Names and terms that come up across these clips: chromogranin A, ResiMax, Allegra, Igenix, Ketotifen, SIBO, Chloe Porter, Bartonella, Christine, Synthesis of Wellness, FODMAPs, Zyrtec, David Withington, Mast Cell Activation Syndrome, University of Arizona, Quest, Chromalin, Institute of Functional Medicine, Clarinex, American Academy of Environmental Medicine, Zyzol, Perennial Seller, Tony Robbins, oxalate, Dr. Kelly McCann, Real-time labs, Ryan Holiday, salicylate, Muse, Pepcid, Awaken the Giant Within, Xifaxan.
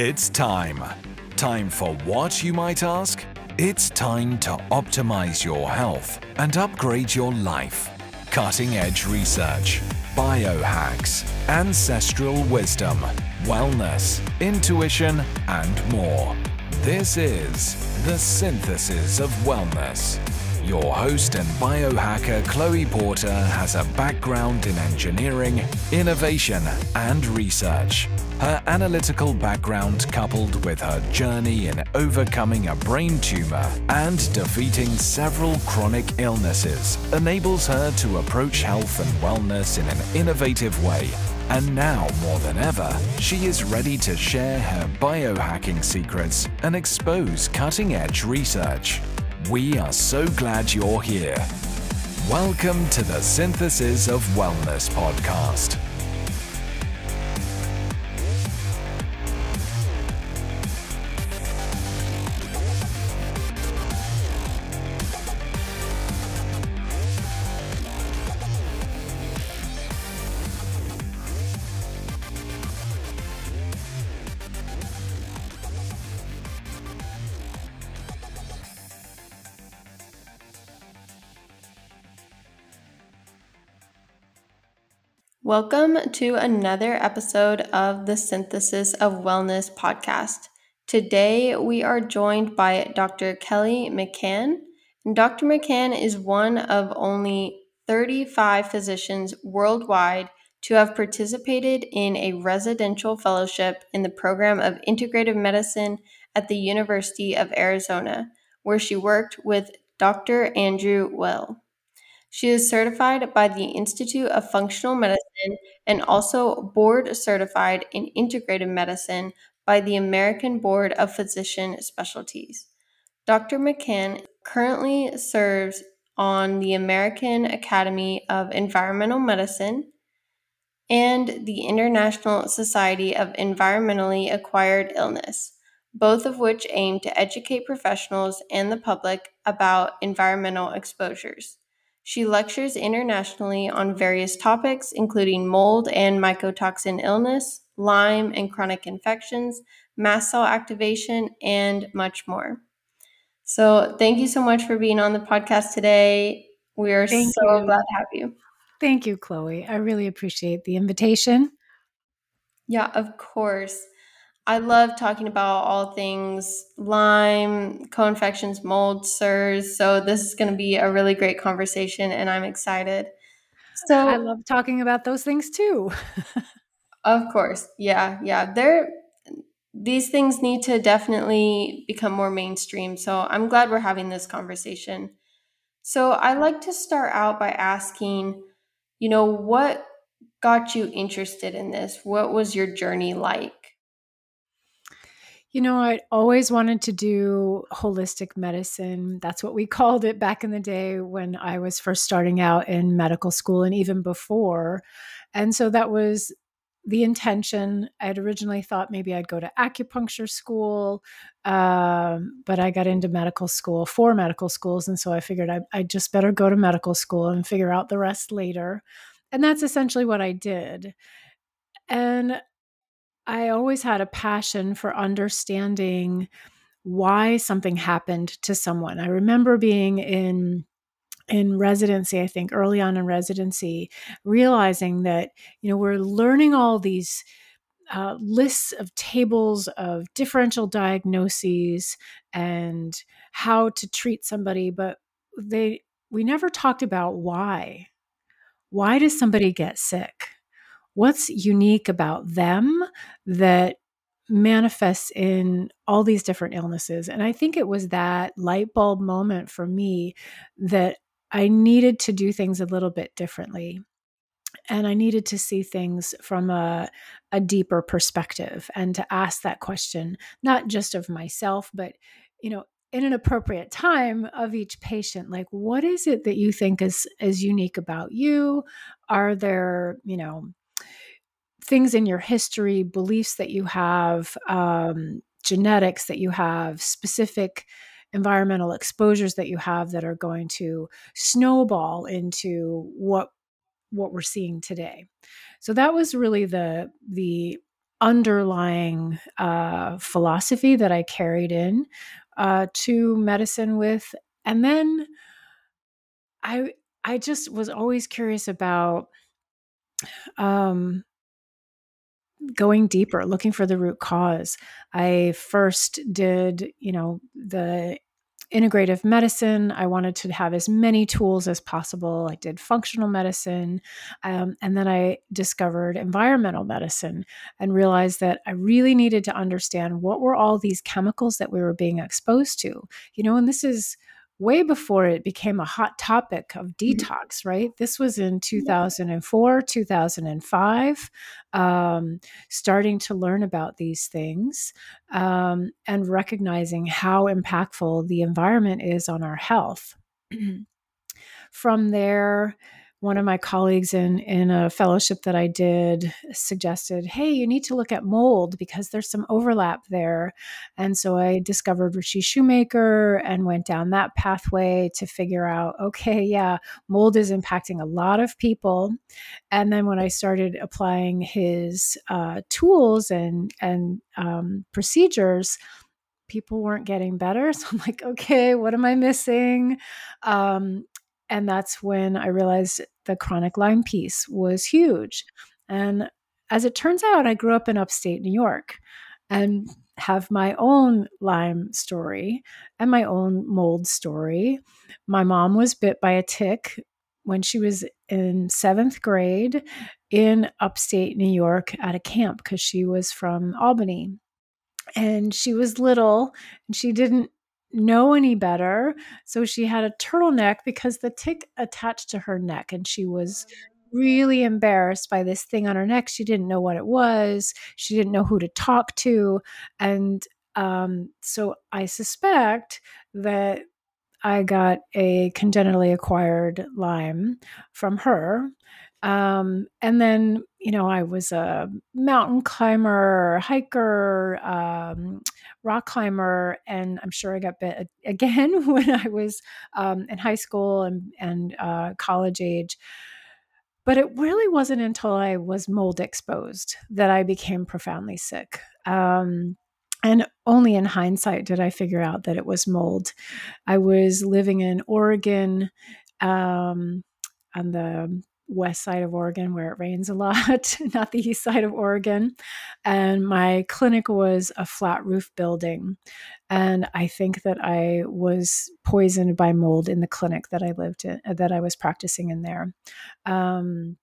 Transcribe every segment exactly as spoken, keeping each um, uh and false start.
It's time. Time for what, you might ask? It's time to optimize your health and upgrade your life. Cutting-edge research, biohacks, ancestral wisdom, wellness, intuition, and more. This is the Synthesis of Wellness. Your host and biohacker Chloe Porter has a background in engineering, innovation, and research. Her analytical background, coupled with her journey in overcoming a brain tumor and defeating several chronic illnesses, enables her to approach health and wellness in an innovative way. And now, more than ever, she is ready to share her biohacking secrets and expose cutting-edge research. We are so glad you're here. Welcome to the Synthesis of Wellness podcast. Welcome to another episode of the Synthesis of Wellness podcast. Today, we are joined by Doctor Kelly McCann. And Doctor McCann is one of only thirty-five physicians worldwide to have participated in a residential fellowship in the program of integrative medicine at the University of Arizona, where she worked with Doctor Andrew Weil. She is certified by the Institute of Functional Medicine and also board certified in integrative medicine by the American Board of Physician Specialties. Doctor McCann currently serves on the American Academy of Environmental Medicine and the International Society of Environmentally Acquired Illness, both of which aim to educate professionals and the public about environmental exposures. She lectures internationally on various topics, including mold and mycotoxin illness, Lyme and chronic infections, mast cell activation, and much more. So thank you so much for being on the podcast today. We are thank so you. glad to have you. Thank you, Chloe. I really appreciate the invitation. Yeah, of course. I love talking about all things Lyme, co-infections, mold, S I R S. So this is going to be a really great conversation, and I'm excited. So I love talking about those things too. Of course. Yeah. Yeah. They're, these things need to definitely become more mainstream. So I'm glad we're having this conversation. So I like to start out by asking, you know, what got you interested in this? What was your journey like? You know, I always wanted to do holistic medicine. That's what we called it back in the day when I was first starting out in medical school and even before. And so that was the intention. I had originally thought maybe I'd go to acupuncture school, um, but I got into medical school, four medical schools. And so I figured I, I just better go to medical school and figure out the rest later. And that's essentially what I did. And I always had a passion for understanding why something happened to someone. I remember being in in residency, I think early on in residency, realizing that, you know, we're learning all these uh, lists of tables of differential diagnoses and how to treat somebody, but they we never talked about why. Why does somebody get sick? What's unique about them that manifests in all these different illnesses? And I think it was that light bulb moment for me that I needed to do things a little bit differently. And I needed to see things from a, a deeper perspective and to ask that question, not just of myself, but, you know, in an appropriate time of each patient, like, what is it that you think is, is unique about you? Are there, you know, things in your history, beliefs that you have, um, genetics that you have, specific environmental exposures that you have that are going to snowball into what what we're seeing today. So that was really the the underlying uh, philosophy that I carried in uh, to medicine with. And then I I just was always curious about um, going deeper, looking for the root cause. I first did, you know, the integrative medicine. I wanted to have as many tools as possible. I did functional medicine. Um, and then I discovered environmental medicine and realized that I really needed to understand what were all these chemicals that we were being exposed to, you know, and this is way before it became a hot topic of detox, right? This was in two thousand four, two thousand five, um, starting to learn about these things um, and recognizing how impactful the environment is on our health. From there, one of my colleagues in, in a fellowship that I did suggested, hey, you need to look at mold because there's some overlap there. And so I discovered Rishi Shoemaker and went down that pathway to figure out, okay, yeah, mold is impacting a lot of people. And then when I started applying his uh, tools and, and um, procedures, people weren't getting better. So I'm like, okay, what am I missing? Um, And that's when I realized the chronic Lyme piece was huge. And as it turns out, I grew up in upstate New York and have my own Lyme story and my own mold story. My mom was bit by a tick when she was in seventh grade in upstate New York at a camp because she was from Albany. And she was little and she didn't know any better. So she had a turtleneck because the tick attached to her neck and she was really embarrassed by this thing on her neck. She didn't know what it was. She didn't know who to talk to. And um, so I suspect that I got a congenitally acquired Lyme from her. Um, and then, you know, I was a mountain climber, hiker, um, rock climber, and I'm sure I got bit again when I was, um, in high school and, and, uh, college age, but it really wasn't until I was mold exposed that I became profoundly sick. Um, And only in hindsight did I figure out that it was mold. I was living in Oregon, um, on the west side of Oregon where it rains a lot, not the east side of Oregon. And my clinic was a flat roof building. And I think that I was poisoned by mold in the clinic that I lived in, that I was practicing in there. Um,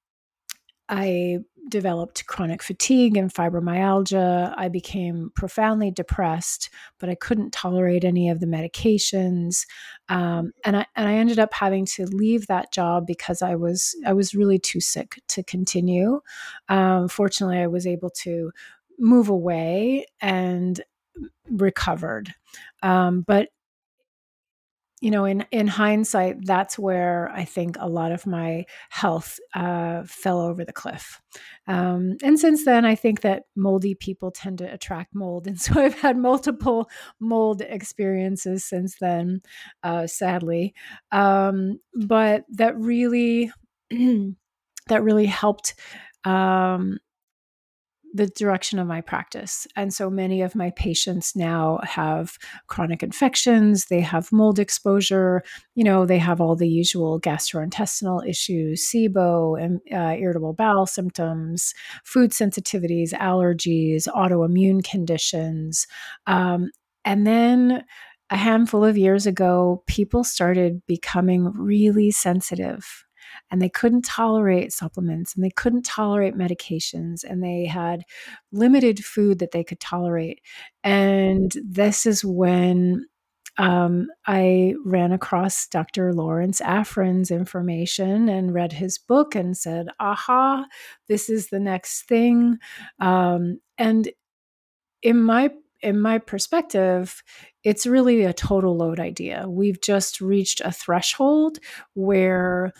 I developed chronic fatigue and fibromyalgia. I became profoundly depressed, but I couldn't tolerate any of the medications. Um, and I and I ended up having to leave that job because I was I was really too sick to continue. Um, fortunately, I was able to move away and recovered. Um, but you know, in, in hindsight, that's where I think a lot of my health uh, fell over the cliff. Um, and since then, I think that moldy people tend to attract mold. And so I've had multiple mold experiences since then, uh, sadly. Um, but that really, that really helped um, the direction of my practice. And so many of my patients now have chronic infections, they have mold exposure, you know, they have all the usual gastrointestinal issues, S I B O, and uh, irritable bowel symptoms, food sensitivities, allergies, autoimmune conditions. Um, and then a handful of years ago, people started becoming really sensitive. And they couldn't tolerate supplements and they couldn't tolerate medications and they had limited food that they could tolerate. And this is when um, I ran across Doctor Lawrence Afrin's information and read his book and said, aha, this is the next thing. Um, and in my In my perspective, it's really a total load idea. We've just reached a threshold where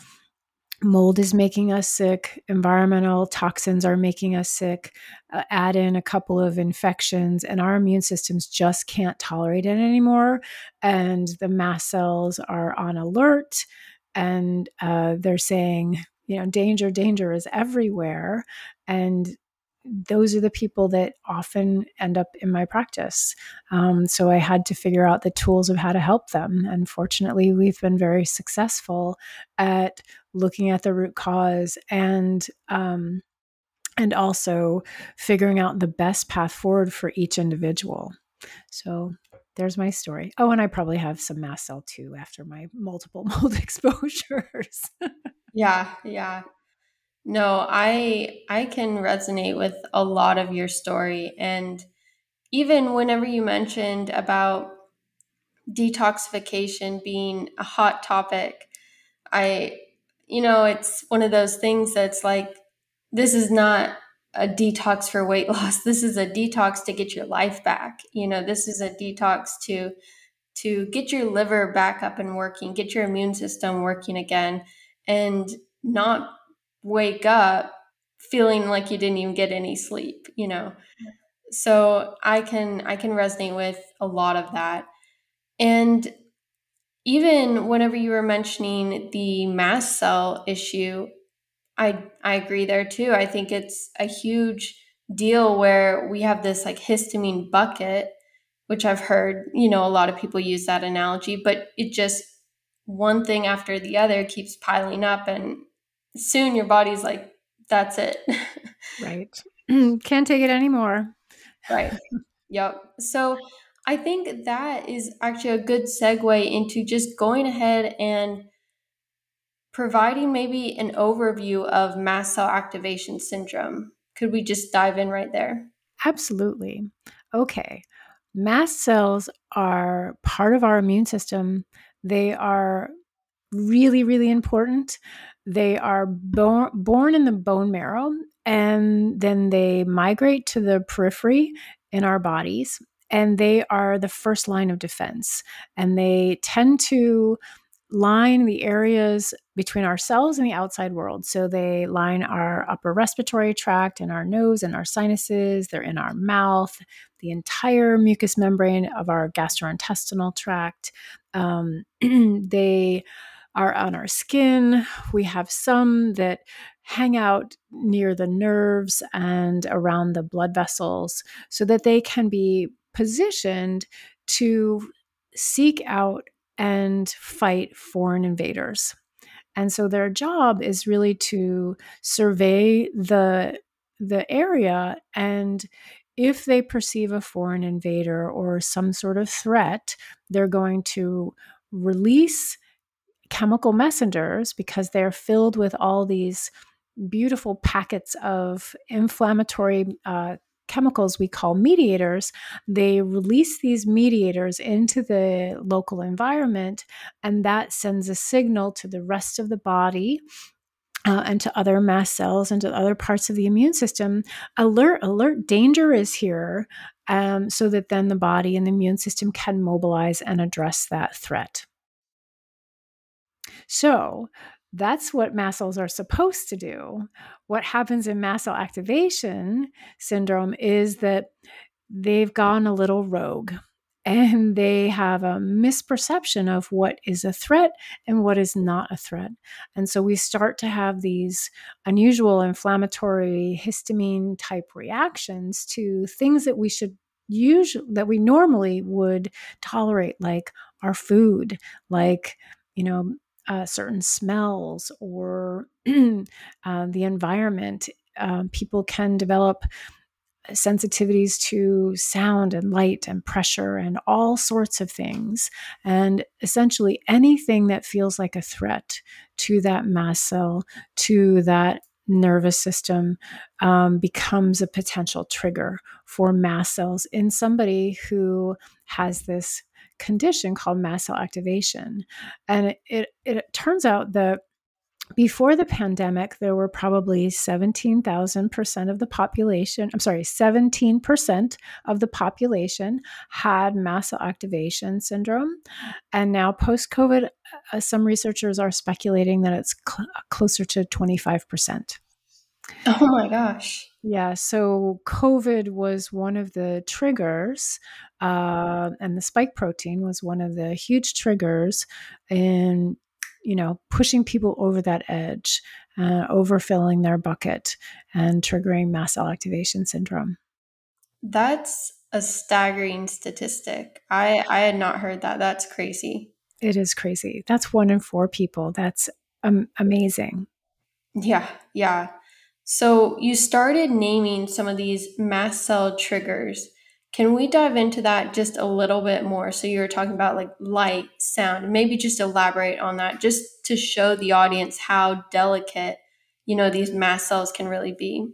mold is making us sick, environmental toxins are making us sick, uh, add in a couple of infections, and our immune systems just can't tolerate it anymore. And the mast cells are on alert and uh, they're saying, you know, danger, danger is everywhere. And those are the people that often end up in my practice. Um, so I had to figure out the tools of how to help them. And fortunately, we've been very successful at looking at the root cause and um, and also figuring out the best path forward for each individual. So there's my story. Oh, and I probably have some mast cell too after my multiple mold exposures. Yeah, yeah. No, I I can resonate with a lot of your story. And even whenever you mentioned about detoxification being a hot topic, I, you know, it's one of those things that's like, this is not a detox for weight loss. This is a detox to get your life back. You know, this is a detox to to get your liver back up and working, get your immune system working again, and not wake up feeling like you didn't even get any sleep, you know? So I can, I can resonate with a lot of that. And even whenever you were mentioning the mast cell issue, I, I agree there too. I think it's a huge deal where we have this like histamine bucket, which I've heard, you know, a lot of people use that analogy, but it just one thing after the other keeps piling up, and soon your body's like, that's it. Right. Can't take it anymore. Right. Yep. So I think that is actually a good segue into just going ahead and providing maybe an overview of mast cell activation syndrome. Could we just dive in right there? Absolutely. Okay. Mast cells are part of our immune system. They are really, really important. They are bo- born in the bone marrow, and then they migrate to the periphery in our bodies, and they are the first line of defense. And they tend to line the areas between ourselves and the outside world. So they line our upper respiratory tract and our nose and our sinuses. They're in our mouth, the entire mucous membrane of our gastrointestinal tract. Um, they are on our skin. We have some that hang out near the nerves and around the blood vessels so that they can be positioned to seek out and fight foreign invaders. And so their job is really to survey the, the area, and if they perceive a foreign invader or some sort of threat, they're going to release chemical messengers because they're filled with all these beautiful packets of inflammatory uh, chemicals we call mediators. They release these mediators into the local environment, and that sends a signal to the rest of the body uh, and to other mast cells and to other parts of the immune system, alert, alert, danger is here, um, so that then the body and the immune system can mobilize and address that threat. So that's what mast cells are supposed to do. What happens in mast cell activation syndrome is that they've gone a little rogue, and they have a misperception of what is a threat and what is not a threat. And so we start to have these unusual inflammatory histamine type reactions to things that we should usually, that we normally would tolerate, like our food, like, you know, Uh, certain smells or uh, the environment. Uh, people can develop sensitivities to sound and light and pressure and all sorts of things. And essentially anything that feels like a threat to that mast cell, to that nervous system, um, becomes a potential trigger for mast cells in somebody who has this condition called mast cell activation. And it, it, it turns out that before the pandemic, there were probably seventeen thousand percent of the population, I'm sorry, seventeen percent of the population had mast cell activation syndrome. And now post-COVID, uh, some researchers are speculating that it's cl- closer to twenty-five percent. Oh my gosh. Yeah. So COVID was one of the triggers, uh, and the spike protein was one of the huge triggers in you know, pushing people over that edge, uh, overfilling their bucket and triggering mast cell activation syndrome. That's a staggering statistic. I, I had not heard that. That's crazy. It is crazy. That's one in four people. That's um, amazing. Yeah, yeah. So you started naming some of these mast cell triggers. Can we dive into that just a little bit more? So you were talking about like light, sound, maybe just elaborate on that just to show the audience how delicate, you know, these mast cells can really be.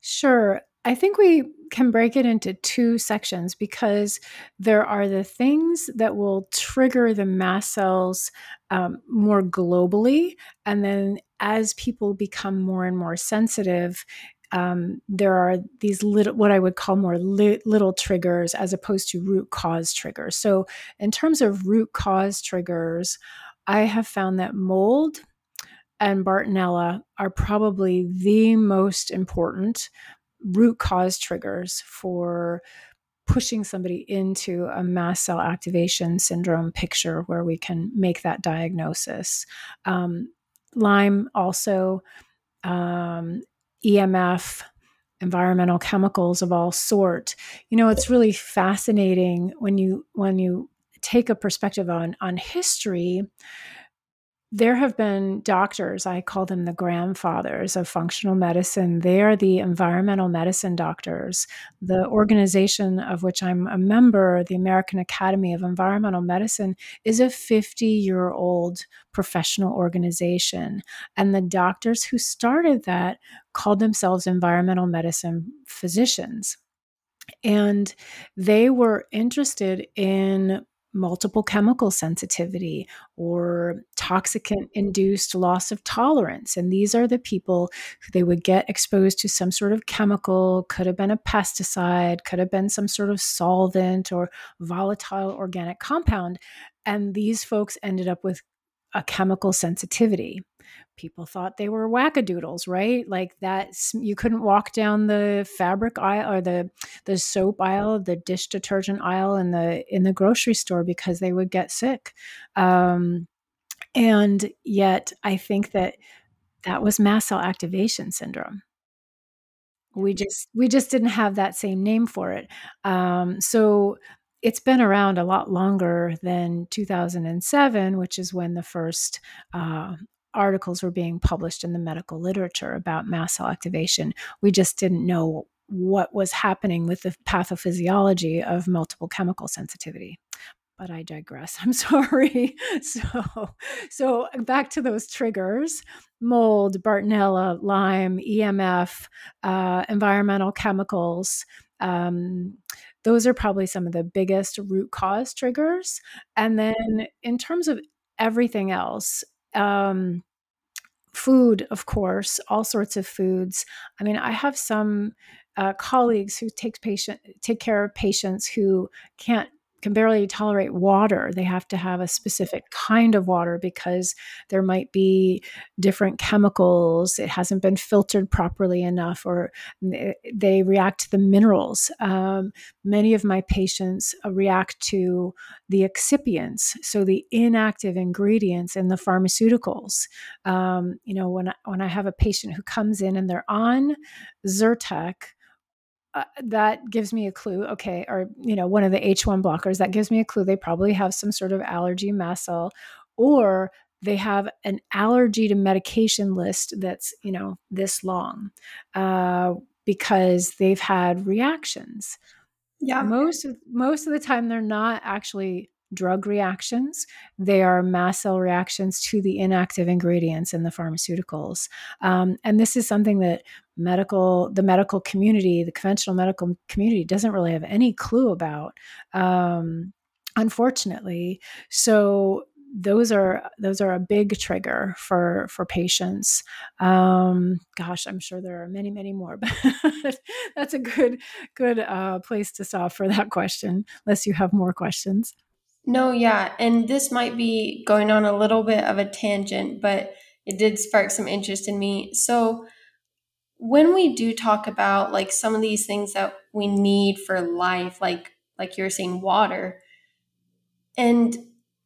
Sure. I think we can break it into two sections because there are the things that will trigger the mast cells um, more globally. And then as people become more and more sensitive, Um, there are these little, what I would call more li- little triggers as opposed to root cause triggers. So in terms of root cause triggers, I have found that mold and Bartonella are probably the most important root cause triggers for pushing somebody into a mast cell activation syndrome picture where we can make that diagnosis. Um, Lyme also, um, E M F, environmental chemicals of all sort. You know, it's really fascinating when you when you take a perspective on, on history. There have been doctors, I call them the grandfathers of functional medicine. They are the environmental medicine doctors. The organization of which I'm a member, the American Academy of Environmental Medicine, is a fifty-year-old professional organization. And the doctors who started that called themselves environmental medicine physicians. And they were interested in multiple chemical sensitivity or toxicant-induced loss of tolerance. And these are the people who they would get exposed to some sort of chemical, could have been a pesticide, could have been some sort of solvent or volatile organic compound. And these folks ended up with a chemical sensitivity. People thought they were wackadoodles, right? Like that, you couldn't walk down the fabric aisle or the the soap aisle, the dish detergent aisle in the in the grocery store because they would get sick. Um, and yet, I think that that was mast cell activation syndrome. We just we just didn't have that same name for it. Um, so. It's been around a lot longer than two thousand seven, which is when the first uh, articles were being published in the medical literature about mast cell activation. We just didn't know what was happening with the pathophysiology of multiple chemical sensitivity. But I digress. I'm sorry. So, so back to those triggers: mold, Bartonella, Lyme, E M F, uh, environmental chemicals. Um, those are probably some of the biggest root cause triggers. And then in terms of everything else, um, food, of course, all sorts of foods. I mean, I have some uh, colleagues who take patient take care of patients who can't can barely tolerate water. They have to have a specific kind of water because there might be different chemicals. It hasn't been filtered properly enough, or they react to the minerals. Um, many of my patients react to the excipients, so the inactive ingredients in the pharmaceuticals. Um, you know, when I, when I have a patient who comes in and they're on Zyrtec, Uh, that gives me a clue, okay, or, you know, one of the H one blockers, that gives me a clue. They probably have some sort of allergy mast cell, or they have an allergy to medication list that's, you know, this long uh, because they've had reactions. Yeah. Most of, most of the time, they're not actually drug reactions. They are mast cell reactions to the inactive ingredients in the pharmaceuticals. Um, and this is something that medical, the medical community, the conventional medical community doesn't really have any clue about, um, unfortunately. So those are, those are a big trigger for, for patients. Um, gosh, I'm sure there are many, many more, but that's a good, good uh, place to stop for that question, unless you have more questions. No, yeah. And this might be going on a little bit of a tangent, but it did spark some interest in me. So when we do talk about like some of these things that we need for life, like, like you were saying, water, and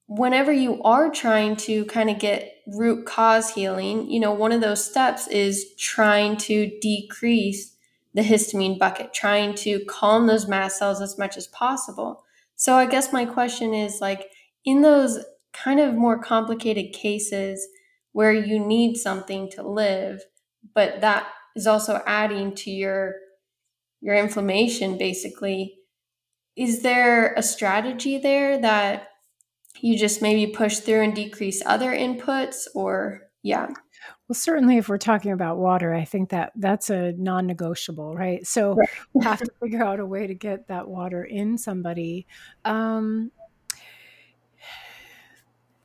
whenever you are trying to kind of get root cause healing, you know, one of those steps is trying to decrease the histamine bucket, trying to calm those mast cells as much as possible. So I guess my question is, like, in those kind of more complicated cases where you need something to live, but that is also adding to your your inflammation, basically, is there a strategy there that you just maybe push through and decrease other inputs? Or, yeah. Well, certainly if we're talking about water, I think that that's a non-negotiable, right? So right. You have to figure out a way to get that water in somebody. Um,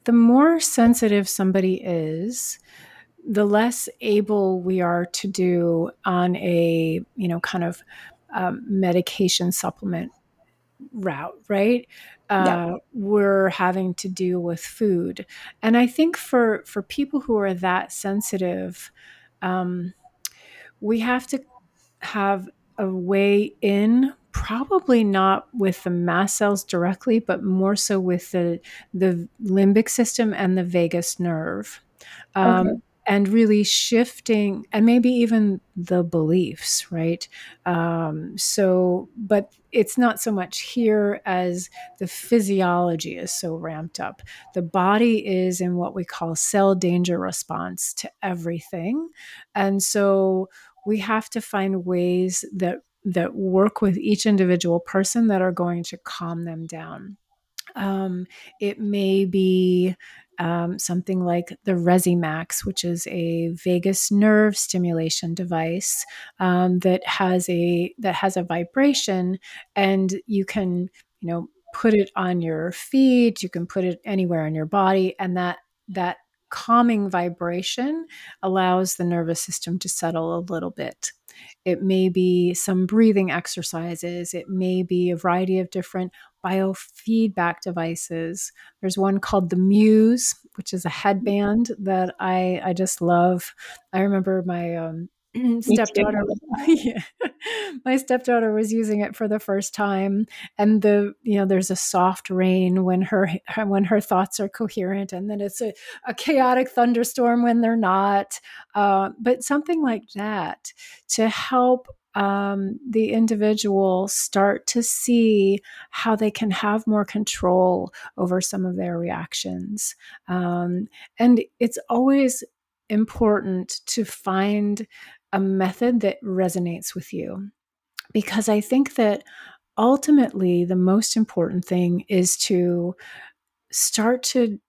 the more sensitive somebody is, the less able we are to do on a, you know, kind of um, medication supplement route, right? Uh, yeah. We're having to deal with food. And I think for, for people who are that sensitive, um, we have to have a way in, probably not with the mast cells directly, but more so with the, the limbic system and the vagus nerve. Um, okay. And really shifting, and maybe even the beliefs, right? Um, so, but it's not so much here as the physiology is so ramped up. The body is in what we call cell danger response to everything. And so we have to find ways that that work with each individual person that are going to calm them down. Um, it may be Um, something like the ResiMax, which is a vagus nerve stimulation device um, that has a that has a vibration, and you can you know put it on your feet, you can put it anywhere in your body, and that that calming vibration allows the nervous system to settle a little bit. It may be some breathing exercises. It may be a variety of different biofeedback devices. There's one called the Muse, which is a headband that I, I just love. I remember my um, stepdaughter, yeah, my stepdaughter was using it for the first time, and the you know there's a soft rain when her when her thoughts are coherent, and then it's a, a chaotic thunderstorm when they're not. Uh, but something like that to help Um, the individual start to see how they can have more control over some of their reactions. Um, and it's always important to find a method that resonates with you, because I think that ultimately the most important thing is to start to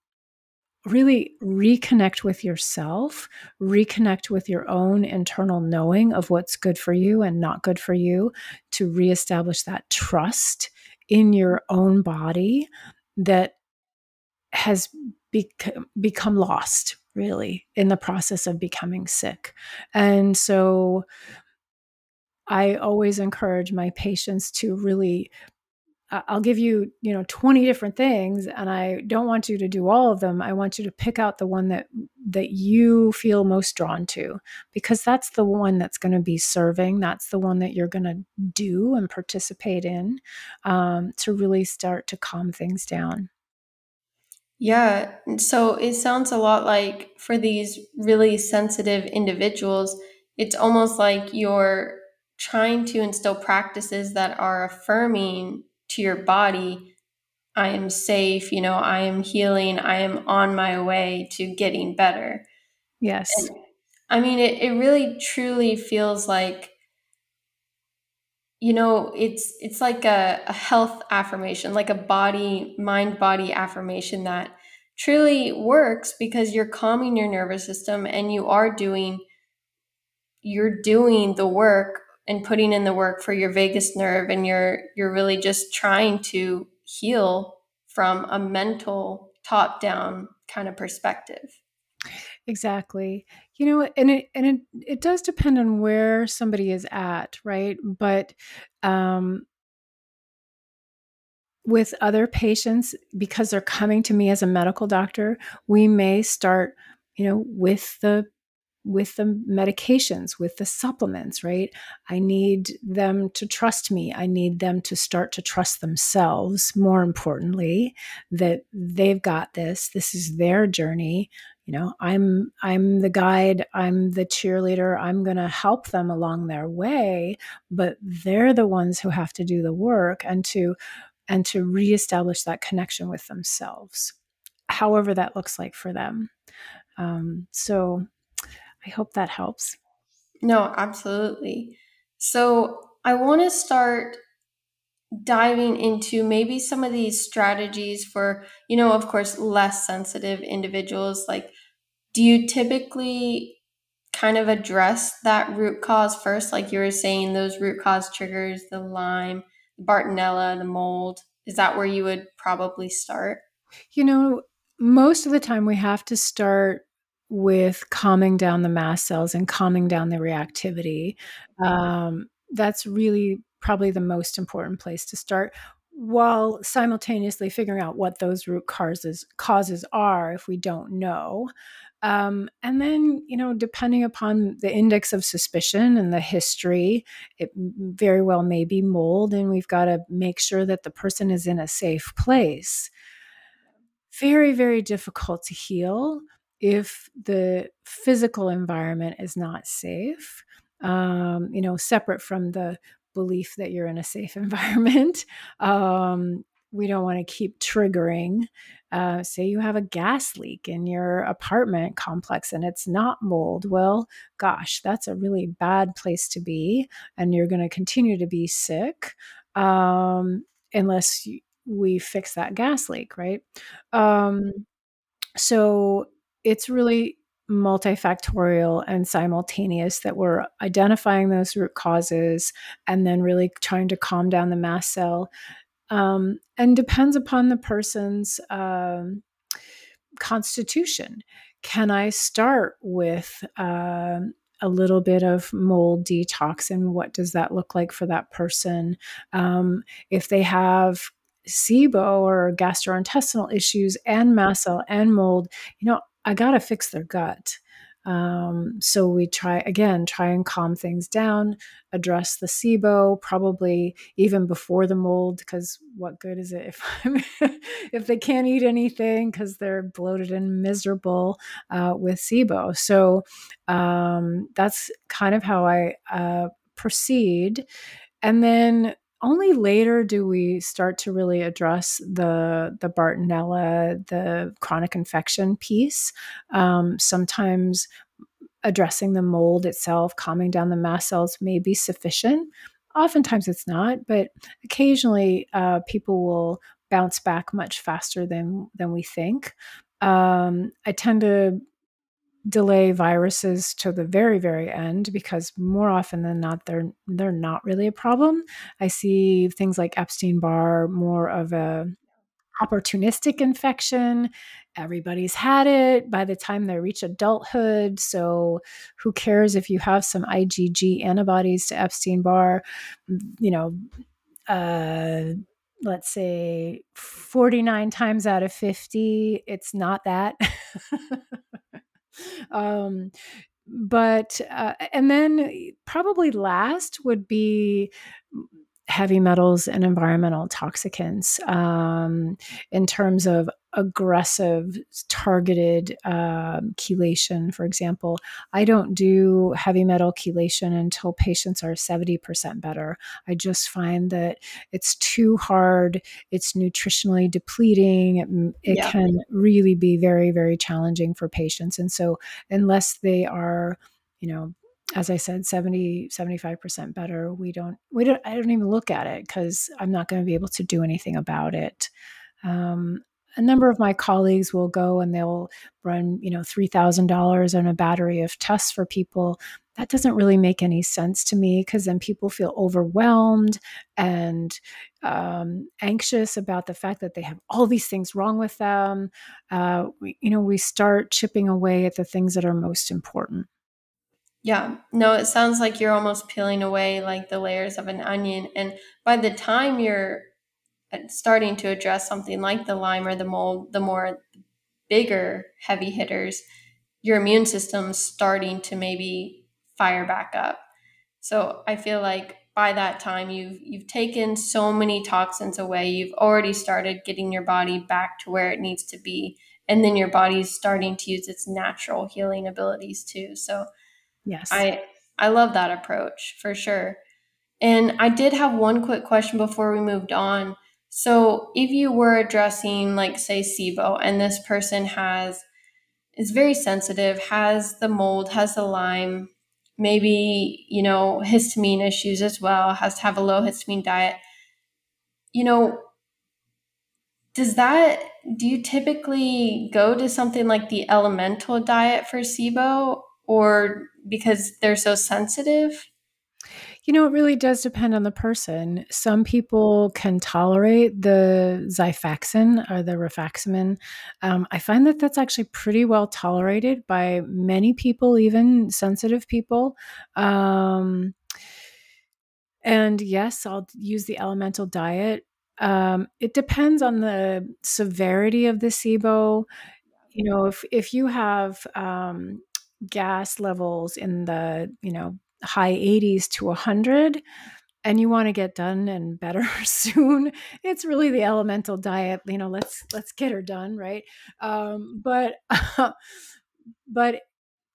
really reconnect with yourself, reconnect with your own internal knowing of what's good for you and not good for you, to reestablish that trust in your own body that has bec- become lost, really, in the process of becoming sick. And so I always encourage my patients to really I'll give you, you know, twenty different things, and I don't want you to do all of them. I want you to pick out the one that that you feel most drawn to, because that's the one that's going to be serving. That's the one that you're going to do and participate in um, to really start to calm things down. Yeah. So it sounds a lot like for these really sensitive individuals, it's almost like you're trying to instill practices that are affirming to your body. I am safe, you know, I am healing, I am on my way to getting better. Yes. And, I mean, it, it really truly feels like, you know, it's it's like a, a health affirmation, like a body, mind-body affirmation that truly works, because you're calming your nervous system and you are doing, you're doing the work and putting in the work for your vagus nerve, and you're you're really just trying to heal from a mental top-down kind of perspective. Exactly. You know, and it and it, it does depend on where somebody is at, right? But um with other patients, because they're coming to me as a medical doctor, we may start, you know, with the with the medications, with the supplements, right? I need them to trust me. I need them to start to trust themselves, more importantly, that they've got this. This is their journey. You know, I'm I'm the guide, I'm the cheerleader, I'm going to help them along their way, but they're the ones who have to do the work and to and to reestablish that connection with themselves, however that looks like for them. Um, so I hope that helps. No, absolutely. So I want to start diving into maybe some of these strategies for, you know, of course, less sensitive individuals. Like, do you typically kind of address that root cause first? Like you were saying, those root cause triggers, the Lyme, the Bartonella, the mold. Is that where you would probably start? You know, most of the time we have to start with calming down the mast cells and calming down the reactivity. Um, that's really probably the most important place to start, while simultaneously figuring out what those root causes causes are if we don't know. Um, and then, you know, depending upon the index of suspicion and the history, it very well may be mold, and we've got to make sure that the person is in a safe place. Very, very difficult to heal if the physical environment is not safe, um, you know, separate from the belief that you're in a safe environment. Um, we don't want to keep triggering. Uh, say you have a gas leak in your apartment complex and it's not mold. Well, gosh, that's a really bad place to be, and you're going to continue to be sick um, unless you, we fix that gas leak, right? Um, so it's really multifactorial and simultaneous that we're identifying those root causes and then really trying to calm down the mast cell, um, and depends upon the person's um, constitution. Can I start with uh, a little bit of mold detox, and what does that look like for that person? Um, if they have S I B O or gastrointestinal issues and mast cell and mold, you know, I got to fix their gut. Um, so we try, again, try and calm things down, address the S I B O, probably even before the mold, because what good is it if I'm, if they can't eat anything because they're bloated and miserable uh, with S I B O. So um, that's kind of how I uh, proceed. And then only later do we start to really address the the Bartonella, the chronic infection piece. Um, sometimes addressing the mold itself, calming down the mast cells may be sufficient. Oftentimes it's not, but occasionally uh, people will bounce back much faster than than we think. Um, I tend to delay viruses to the very, very end because more often than not, they're they're not really a problem. I see things like Epstein-Barr more of a opportunistic infection. Everybody's had it by the time they reach adulthood. So who cares if you have some IgG antibodies to Epstein-Barr? You know, uh, let's say forty-nine times out of fifty, it's not that. Um, but, uh, and then probably last would be heavy metals and environmental toxicants, um, in terms of aggressive targeted, um, chelation, for example. I don't do heavy metal chelation until patients are seventy percent better. I just find that it's too hard. It's nutritionally depleting. It, it yeah. can really be very, very challenging for patients. And so unless they are, you know, as I said, seventy, seventy-five percent better, we don't, we don't, I don't even look at it because I'm not going to be able to do anything about it. Um, a number of my colleagues will go and they'll run, you know, three thousand dollars on a battery of tests for people. That doesn't really make any sense to me because then people feel overwhelmed and um, anxious about the fact that they have all these things wrong with them. Uh, we, you know, we start chipping away at the things that are most important. Yeah, no, it sounds like you're almost peeling away like the layers of an onion. And by the time you're starting to address something like the Lyme or the mold, the more bigger heavy hitters your immune system starting to maybe fire back up. So I feel like by that time, you've you've taken so many toxins away. You've already started getting your body back to where it needs to be. And then your body's starting to use its natural healing abilities too. So yes, I, I love that approach for sure. And I did have one quick question before we moved on. So if you were addressing, like, say, SIBO, and this person has is very sensitive, has the mold, has the Lyme, maybe, you know, histamine issues as well, has to have a low histamine diet, you know, does that, do you typically go to something like the elemental diet for SIBO, or because they're so sensitive? You know, it really does depend on the person. Some people can tolerate the Xifaxan or the Rifaximin. Um, I find that that's actually pretty well tolerated by many people, even sensitive people. Um, and yes, I'll use the elemental diet. Um, it depends on the severity of the SIBO. You know, if, if you have um, gas levels in the, you know, high eighties to one hundred, and you want to get done and better soon, it's really the elemental diet. You know, let's let's get her done, right? Um, but uh, but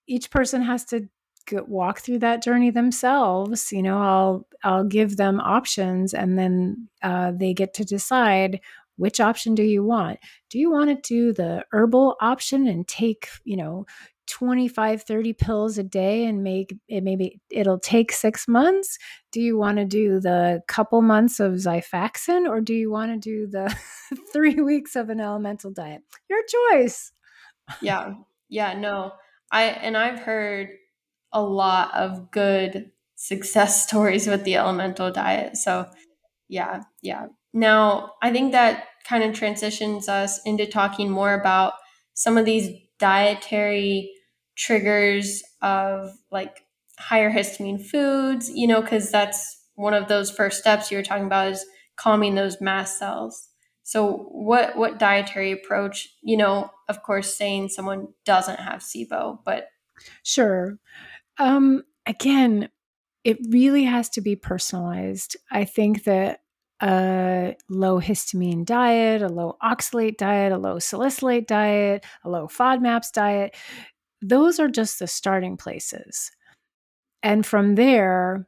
each person has to get, walk through that journey themselves. You know, I'll I'll give them options, and then uh, they get to decide. Which option do you want? Do you want to do the herbal option and take, you know, twenty-five, thirty pills a day and make it, maybe it'll take six months? Do you want to do the couple months of Xifaxan, or do you want to do the three weeks of an elemental diet? Your choice. Yeah. Yeah. No, I, and I've heard a lot of good success stories with the elemental diet. So yeah. Yeah. Now, I think that kind of transitions us into talking more about some of these dietary triggers of, like, higher histamine foods, you know, because that's one of those first steps you were talking about, is calming those mast cells. So what what dietary approach, you know, of course, saying someone doesn't have SIBO, but. Sure. Um, again, it really has to be personalized. I think that a low histamine diet, a low oxalate diet, a low salicylate diet, a low FODMAPs diet, those are just the starting places. And from there,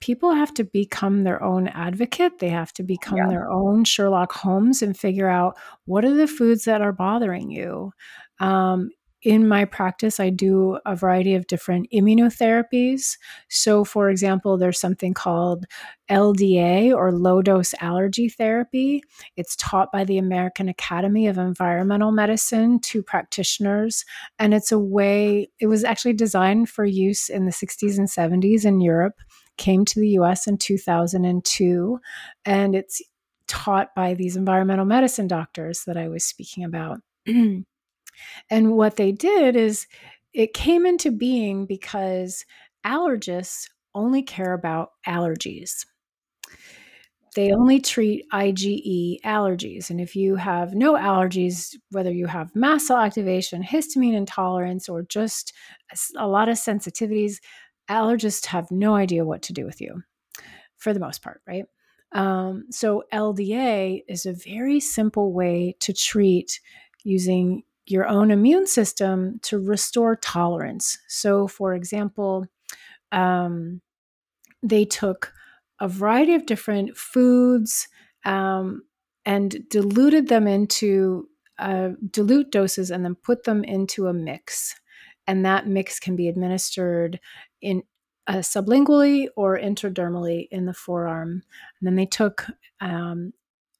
people have to become their own advocate. They have to become yeah. their own Sherlock Holmes and figure out, what are the foods that are bothering you? Um, In my practice, I do a variety of different immunotherapies. So, for example, there's something called L D A, or low-dose allergy therapy. It's taught by the American Academy of Environmental Medicine to practitioners. And it's a way, it was actually designed for use in the sixties and seventies in Europe, came to the U S in two thousand two, and it's taught by these environmental medicine doctors that I was speaking about. And what they did is, it came into being because allergists only care about allergies. They only treat IgE allergies. And if you have no allergies, whether you have mast cell activation, histamine intolerance, or just a lot of sensitivities, allergists have no idea what to do with you for the most part, right? Um, so L D A is a very simple way to treat, using your own immune system to restore tolerance. So, for example, um, they took a variety of different foods um, and diluted them into uh, dilute doses, and then put them into a mix. And that mix can be administered in uh, sublingually or intradermally in the forearm. And then they took um,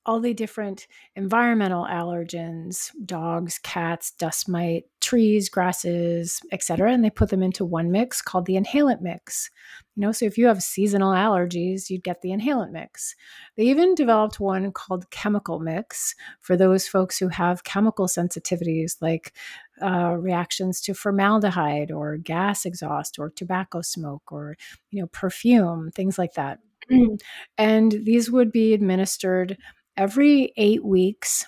all the different environmental allergens, dogs, cats, dust mite, trees, grasses, et cetera. And they put them into one mix called the inhalant mix. You know, so if you have seasonal allergies, you'd get the inhalant mix. They even developed one called chemical mix for those folks who have chemical sensitivities, like uh, reactions to formaldehyde or gas exhaust or tobacco smoke or, you know, perfume, things like that. And these would be administered every eight weeks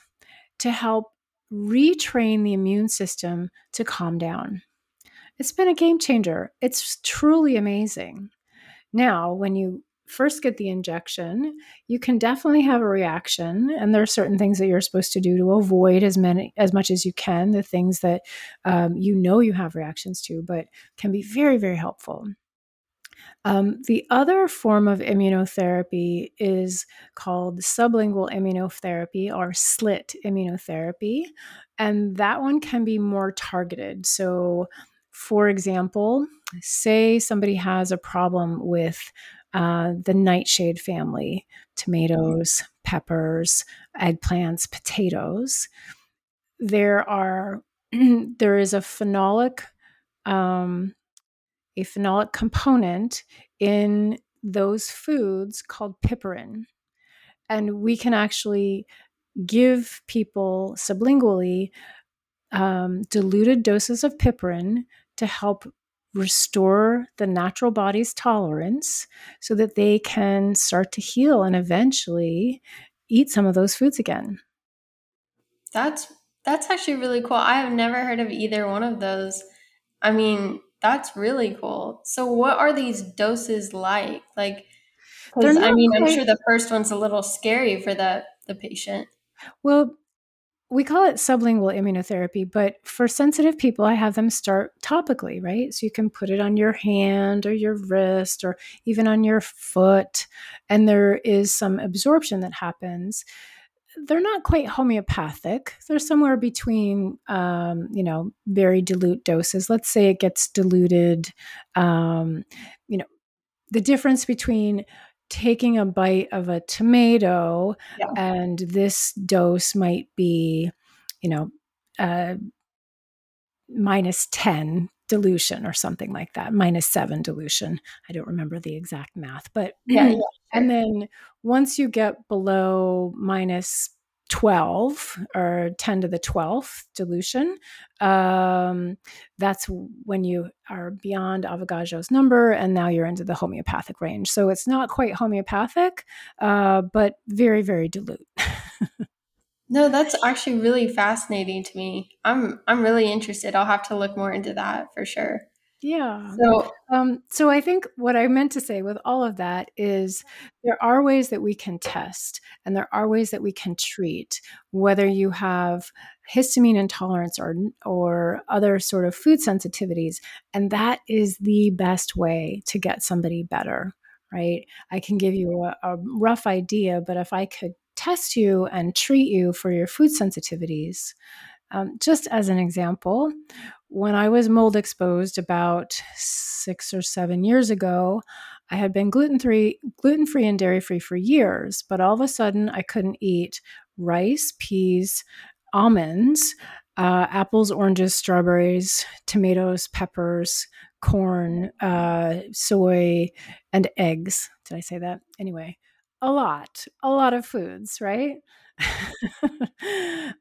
to help retrain the immune system to calm down. It's been a game changer. It's truly amazing. Now, when you first get the injection, you can definitely have a reaction, and there are certain things that you're supposed to do to avoid as many as much as you can, the things that um, you know you have reactions to, but can be very, very helpful. Um, the other form of immunotherapy is called sublingual immunotherapy or slit immunotherapy, and that one can be more targeted. So, for example, say somebody has a problem with Uh, the nightshade family, tomatoes, peppers, eggplants, potatoes. There are, there is a phenolic, um, a phenolic component in those foods called piperin. And we can actually give people sublingually um, diluted doses of piperin to help restore the natural body's tolerance so that they can start to heal and eventually eat some of those foods again. That's that's actually really cool. I have never heard of either one of those. I mean, that's really cool. So what are these doses like? Like, because I mean, I'm sure the first one's a little scary for the, the patient. Well, we call it sublingual immunotherapy, but for sensitive people, I have them start topically, right? So you can put it on your hand or your wrist or even on your foot, and there is some absorption that happens. They're not quite homeopathic. They're somewhere between, um, you know, very dilute doses. Let's say it gets diluted. Um, you know, the difference between taking a bite of a tomato, yeah, and this dose might be, you know, uh, minus ten dilution or something like that, minus seven dilution. I don't remember the exact math, but yeah, yeah, sure. And then once you get below minus twelve or ten to the twelfth dilution, um, that's when you are beyond Avogadro's number, and now you're into the homeopathic range. So it's not quite homeopathic, uh, but very, very dilute. No, that's actually really fascinating to me. I'm I'm really interested. I'll have to look more into that for sure. Yeah. So, um, so I think what I meant to say with all of that is there are ways that we can test, and there are ways that we can treat, whether you have histamine intolerance or or other sort of food sensitivities, and that is the best way to get somebody better, right? I can give you a, a rough idea, but if I could test you and treat you for your food sensitivities. Um, just as an example, when I was mold exposed about six or seven years ago, I had been gluten-free, gluten-free and dairy-free for years, but all of a sudden I couldn't eat rice, peas, almonds, uh, apples, oranges, strawberries, tomatoes, peppers, corn, uh, soy, and eggs. Did I say that? Anyway, a lot, a lot of foods, right?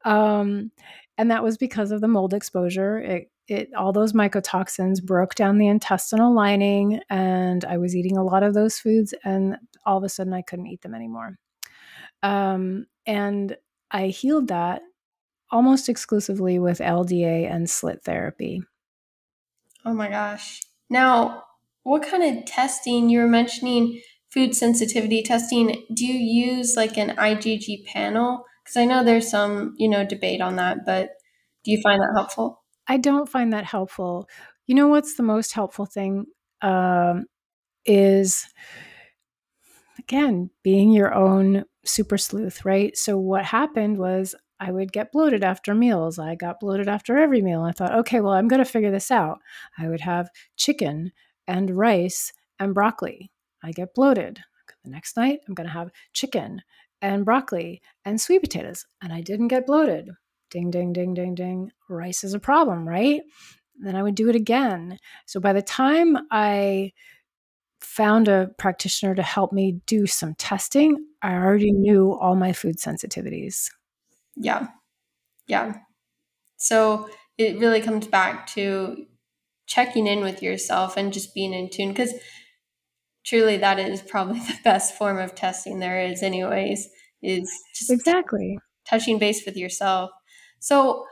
um, and that was because of the mold exposure. It, it, all those mycotoxins broke down the intestinal lining, and I was eating a lot of those foods, and all of a sudden I couldn't eat them anymore. Um, and I healed that almost exclusively with L D A and slit therapy. Oh my gosh. Now, what kind of testing you were mentioning? Food sensitivity testing, do you use like an I G G panel? Because I know there's some, you know, debate on that, but do you find that helpful? I don't find that helpful. You know what's the most helpful thing um, is, again, being your own super sleuth, right? So what happened was I would get bloated after meals. I got bloated after every meal. I thought, okay, well, I'm going to figure this out. I would have chicken and rice and broccoli. I get bloated. The next night, I'm going to have chicken and broccoli and sweet potatoes. And I didn't get bloated. Ding, ding, ding, ding, ding. Rice is a problem, right? And then I would do it again. So by the time I found a practitioner to help me do some testing, I already knew all my food sensitivities. Yeah. Yeah. So it really comes back to checking in with yourself and just being in tune, because truly, that is probably the best form of testing there is anyways, is just exactly touching base with yourself. So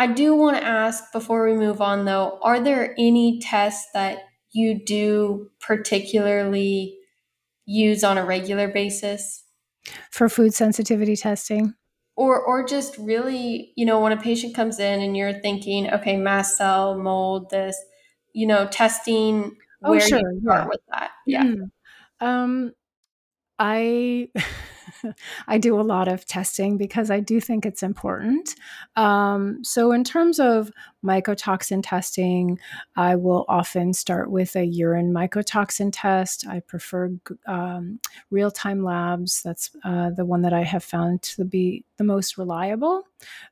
I do want to ask before we move on, though, are there any tests that you do particularly use on a regular basis? For food sensitivity testing? Or or just really, you know, when a patient comes in and you're thinking, okay, mast cell, mold, this, you know, testing, oh, where sure. you start yeah. with that. Yeah. Mm-hmm. Um, I, I do a lot of testing because I do think it's important. Um, so in terms of mycotoxin testing, I will often start with a urine mycotoxin test. I prefer um, Real-Time Labs. That's uh, the one that I have found to be the most reliable.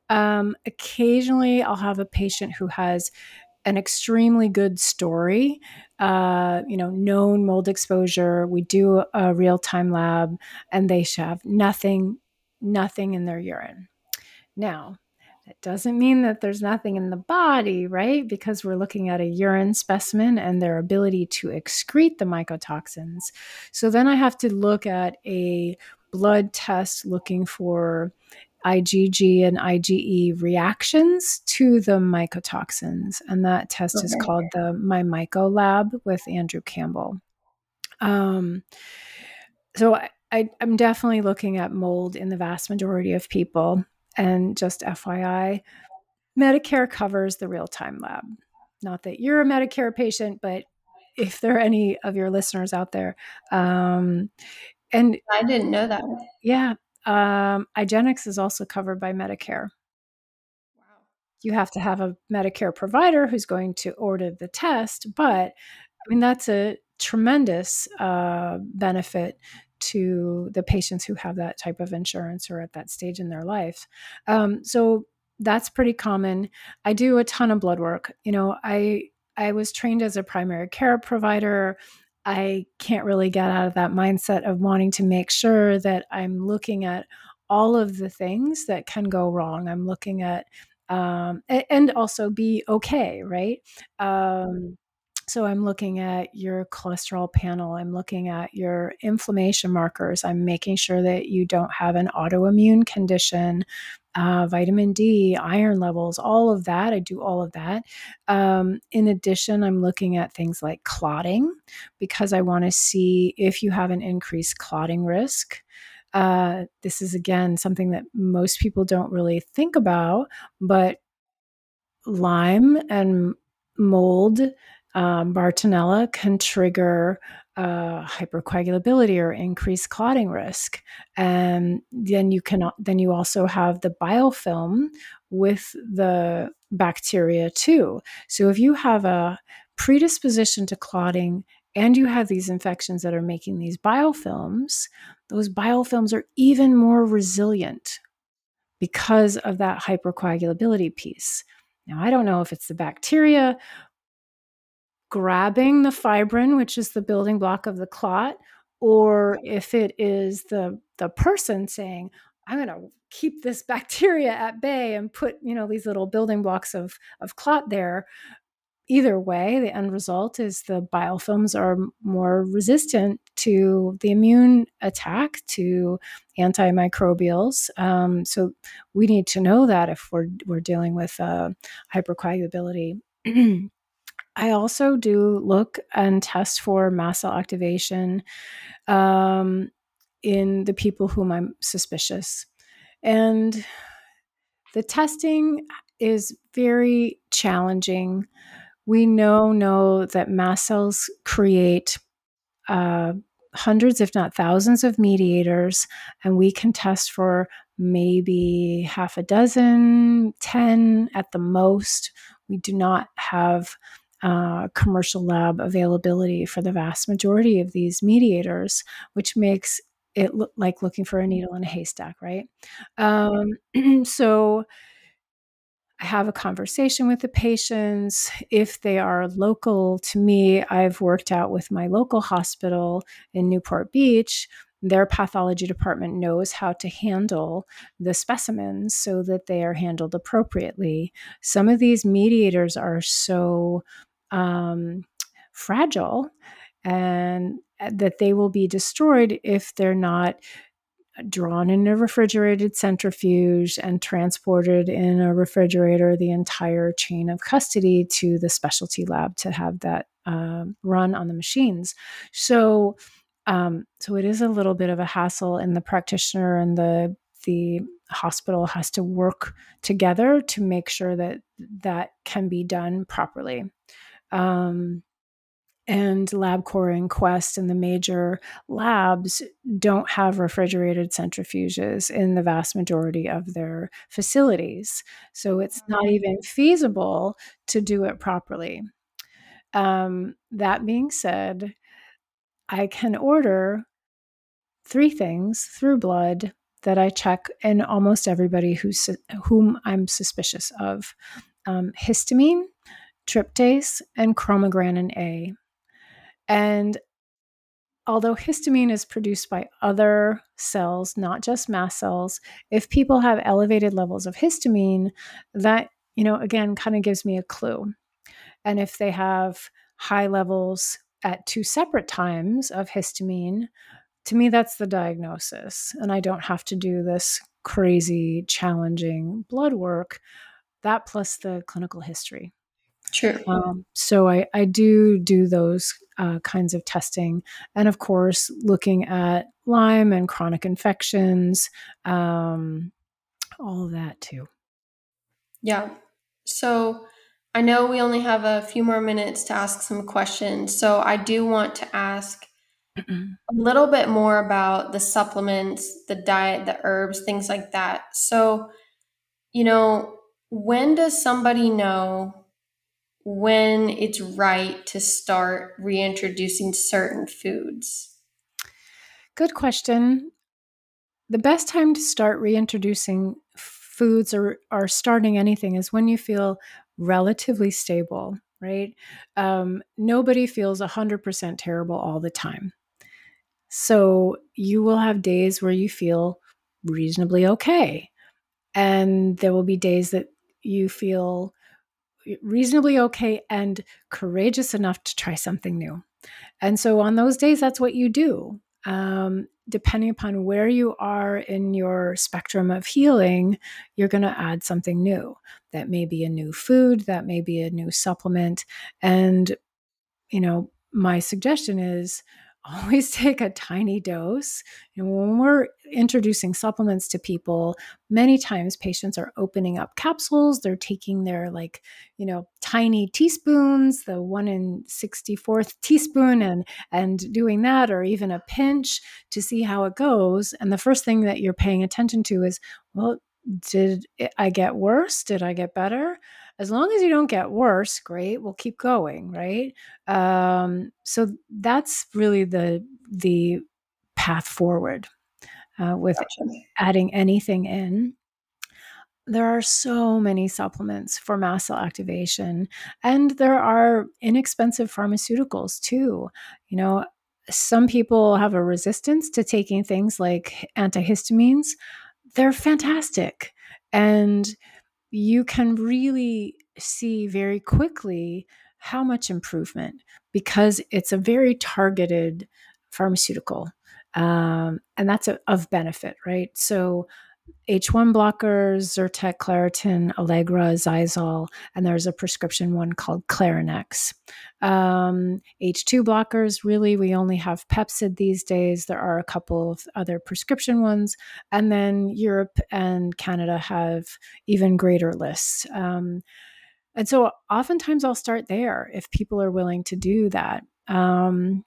Um, occasionally, I'll have a patient who has an extremely good story, uh, you know, known mold exposure. We do a Real-Time Lab and they should have nothing, nothing in their urine. Now, that doesn't mean that there's nothing in the body, right? Because we're looking at a urine specimen and their ability to excrete the mycotoxins. So then I have to look at a blood test looking for IgG and IgE reactions to the mycotoxins. And that test okay. is called the My MycoLab with Andrew Campbell. Um, so I, I, I'm definitely looking at mold in the vast majority of people. And just F Y I, Medicare covers the Real-Time Lab. Not that you're a Medicare patient, but if there are any of your listeners out there. Um, and I didn't know that. Yeah. Um, Igenix is also covered by Medicare. Wow. You have to have a Medicare provider who's going to order the test, but I mean, that's a tremendous uh, benefit to the patients who have that type of insurance or at that stage in their life. Um, so that's pretty common. I do a ton of blood work. You know, I, I was trained as a primary care provider. I can't really get out of that mindset of wanting to make sure that I'm looking at all of the things that can go wrong. I'm looking at, um, and also be okay, right? Um, so I'm looking at your cholesterol panel. I'm looking at your inflammation markers. I'm making sure that you don't have an autoimmune condition, uh, vitamin D, iron levels, all of that. I do all of that. Um, in addition, I'm looking at things like clotting because I want to see if you have an increased clotting risk. Uh, this is, again, something that most people don't really think about, but Lyme and mold, Um, Bartonella can trigger uh, hypercoagulability or increased clotting risk, and then you can then you also have the biofilm with the bacteria too. So if you have a predisposition to clotting and you have these infections that are making these biofilms, those biofilms are even more resilient because of that hypercoagulability piece. Now I don't know if it's the bacteria grabbing the fibrin, which is the building block of the clot, or if it is the the person saying, I'm going to keep this bacteria at bay and put, you know, these little building blocks of, of clot there. Either way, the end result is the biofilms are more resistant to the immune attack, to antimicrobials. Um, so we need to know that if we're, we're dealing with uh, hypercoagulability. I also do look and test for mast cell activation um, in the people whom I'm suspicious. And the testing is very challenging. We now know that mast cells create uh, hundreds, if not thousands, of mediators, and we can test for maybe half a dozen, ten at the most. We do not have Uh, commercial lab availability for the vast majority of these mediators, which makes it look like looking for a needle in a haystack, right? Um, so I have a conversation with the patients. If they are local to me, I've worked out with my local hospital in Newport Beach. Their pathology department knows how to handle the specimens so that they are handled appropriately. Some of these mediators are so um, fragile and that they will be destroyed if they're not drawn in a refrigerated centrifuge and transported in a refrigerator, the entire chain of custody to the specialty lab to have that uh, run on the machines. So um, so it is a little bit of a hassle, and the practitioner and the the hospital has to work together to make sure that that can be done properly. Um, And LabCorp and Quest and the major labs don't have refrigerated centrifuges in the vast majority of their facilities. So it's not even feasible to do it properly. Um, that being said, I can order three things through blood that I check in almost everybody who su- whom I'm suspicious of. Um, histamine, tryptase, and chromogranin A. And although histamine is produced by other cells, not just mast cells, if people have elevated levels of histamine, that, you know, again, kind of gives me a clue. And if they have high levels at two separate times of histamine, to me, that's the diagnosis. And I don't have to do this crazy, challenging blood work, that plus the clinical history. Sure. Um, so I, I do do those uh, kinds of testing. And of course, looking at Lyme and chronic infections, um, all of that too. Yeah. So I know we only have a few more minutes to ask some questions. So I do want to ask Mm-mm. a little bit more about the supplements, the diet, the herbs, things like that. So, you know, when does somebody know when it's right to start reintroducing certain foods? Good question. The best time to start reintroducing foods or, or starting anything is when you feel relatively stable, right? Um, nobody feels one hundred percent terrible all the time. So you will have days where you feel reasonably okay. And there will be days that you feel reasonably okay and courageous enough to try something new. And so on those days, that's what you do. Um, depending upon where you are in your spectrum of healing, you're going to add something new. That may be a new food, that may be a new supplement. And, you know, my suggestion is always take a tiny dose. You know, when we're introducing supplements to people, many times patients are opening up capsules. They're taking their, like, you know, tiny teaspoons, the one in sixty-fourth teaspoon, and and doing that, or even a pinch, to see how it goes. And the first thing that you're paying attention to is, well, did I get worse? Did I get better? As long as you don't get worse, great, we'll keep going, right? Um, so that's really the the path forward uh, with gotcha. adding anything in. There are so many supplements for mast cell activation, and there are inexpensive pharmaceuticals too. You know, some people have a resistance to taking things like antihistamines. They're fantastic, and you can really see very quickly how much improvement, because it's a very targeted pharmaceutical, um, and that's a, of benefit, right? So H one blockers, Zyrtec, Claritin, Allegra, Zyzol, and there's a prescription one called Clarinex. Um, H two blockers, really, we only have Pepcid these days. There are a couple of other prescription ones. And then Europe and Canada have even greater lists. Um, and so oftentimes I'll start there if people are willing to do that. Um,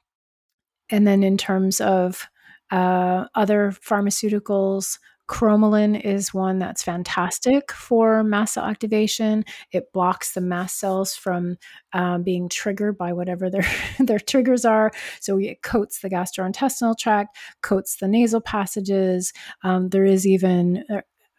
and then in terms of uh, other pharmaceuticals, Chromalin is one that's fantastic for mast cell activation. It blocks the mast cells from uh, being triggered by whatever their, their triggers are. So it coats the gastrointestinal tract, coats the nasal passages. Um, there is even,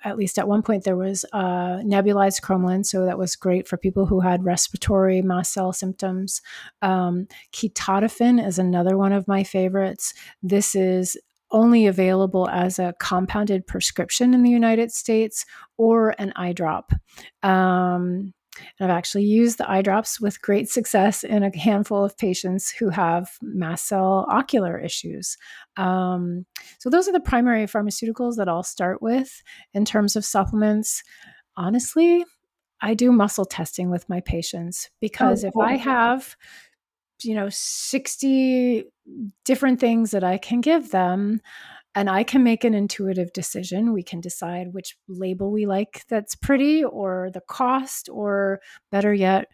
at least at one point, there was uh, nebulized Chromalin. So that was great for people who had respiratory mast cell symptoms. Um, Ketotifen is another one of my favorites. This is only available as a compounded prescription in the United States or an eye drop. Um, And I've actually used the eye drops with great success in a handful of patients who have mast cell ocular issues. Um, so those are the primary pharmaceuticals that I'll start with. In terms of supplements, honestly, I do muscle testing with my patients, because oh, if cool. I have, you know, sixty different things that I can give them, and I can make an intuitive decision. We can decide which label we like that's pretty, or the cost, or better yet,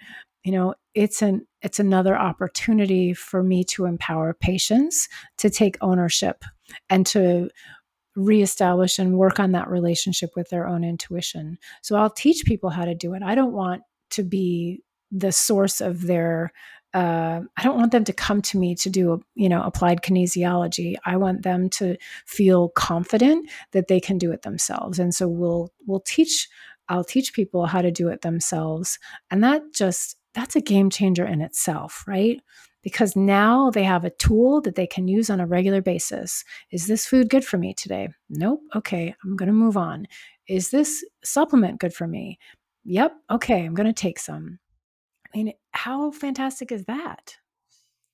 you know, it's an it's another opportunity for me to empower patients to take ownership and to reestablish and work on that relationship with their own intuition. So I'll teach people how to do it. I don't want to be the source of their Uh, I don't want them to come to me to do, you know, applied kinesiology. I want them to feel confident that they can do it themselves. And so we'll, we'll teach, I'll teach people how to do it themselves. And that just, that's a game changer in itself, right? Because now they have a tool that they can use on a regular basis. Is this food good for me today? Nope. Okay. I'm going to move on. Is this supplement good for me? Yep. Okay. I'm going to take some. I mean, how fantastic is that?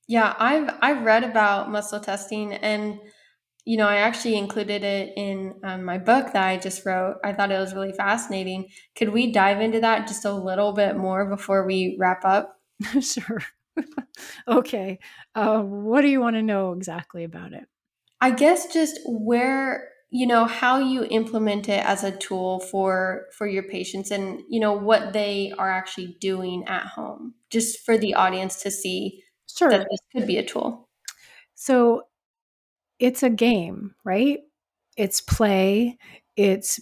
Yeah, I've I've read about muscle testing, and you know, I actually included it in um, my book that I just wrote. I thought it was really fascinating. Could we dive into that just a little bit more before we wrap up? Sure. Okay. Uh, what do you want to know exactly about it? I guess just where, you know, how you implement it as a tool for for your patients, and you know what they are actually doing at home, just for the audience to see sure. that this could be a tool. So it's a game, right? It's play. It's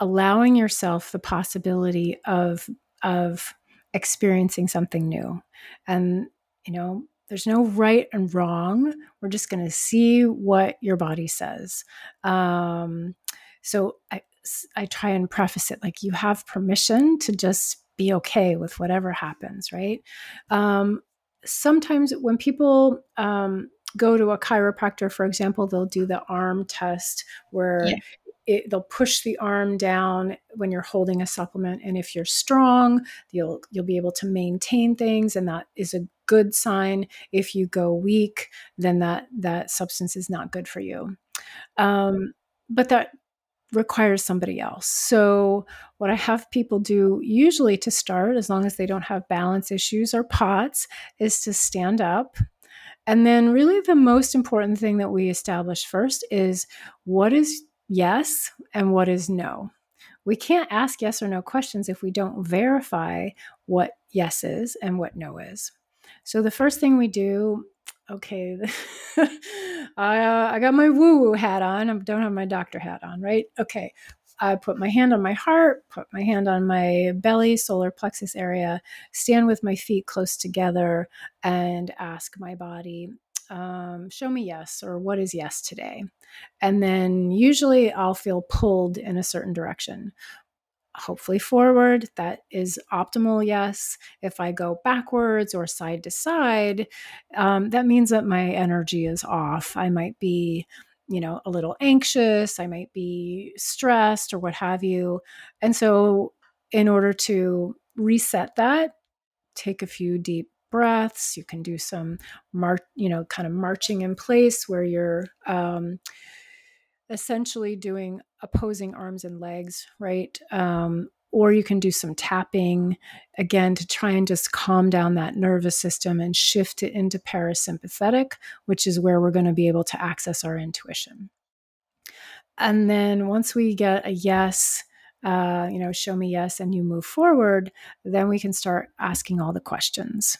allowing yourself the possibility of of experiencing something new, and you know, there's no right and wrong. We're just going to see what your body says. Um, so I, I try and preface it like, you have permission to just be okay with whatever happens, right? Um, sometimes when people um, go to a chiropractor, for example, they'll do the arm test where yeah. It, they'll push the arm down when you're holding a supplement. And if you're strong, you'll, you'll be able to maintain things. And that is a good sign. If you go weak, then that, that substance is not good for you. Um, but that requires somebody else. So what I have people do usually to start, as long as they don't have balance issues or POTS, is to stand up. And then really the most important thing that we establish first is what is yes and what is no. We can't ask yes or no questions if we don't verify what yes is and what no is. So the first thing we do, okay, I, uh, I got my woo-woo hat on. I don't have my doctor hat on, right? Okay, I put my hand on my heart, put my hand on my belly, solar plexus area, stand with my feet close together, and ask my body, Um, show me yes, or what is yes today? And then usually I'll feel pulled in a certain direction, hopefully forward. That is optimal yes. If I go backwards or side to side, um, that means that my energy is off. I might be, you know, a little anxious. I might be stressed or what have you. And so in order to reset that, take a few deep breaths. You can do some, mar- you know, kind of marching in place where you're um, essentially doing opposing arms and legs, right? Um, or you can do some tapping, again, to try and just calm down that nervous system and shift it into parasympathetic, which is where we're going to be able to access our intuition. And then once we get a yes, uh, you know, show me yes, and you move forward, then we can start asking all the questions.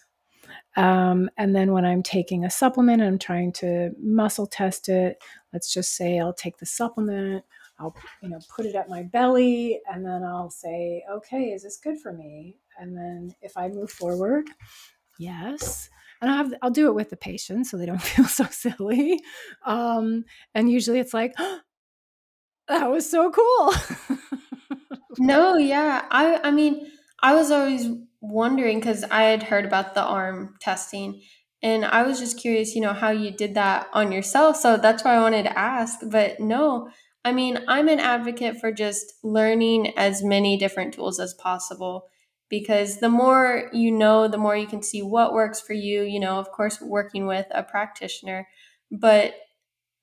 Um, and then when I'm taking a supplement and I'm trying to muscle test it, let's just say I'll take the supplement, I'll, you know, put it at my belly, and then I'll say, okay, is this good for me? And then if I move forward, yes. And I'll, have, I'll do it with the patient so they don't feel so silly. Um, and usually it's like, oh, that was so cool. No. Yeah. I, I mean, I was always wondering, because I had heard about the arm testing, and I was just curious, you know, how you did that on yourself. So that's why I wanted to ask. But no, I mean, I'm an advocate for just learning as many different tools as possible, because the more you know, the more you can see what works for you, you know, of course, working with a practitioner, but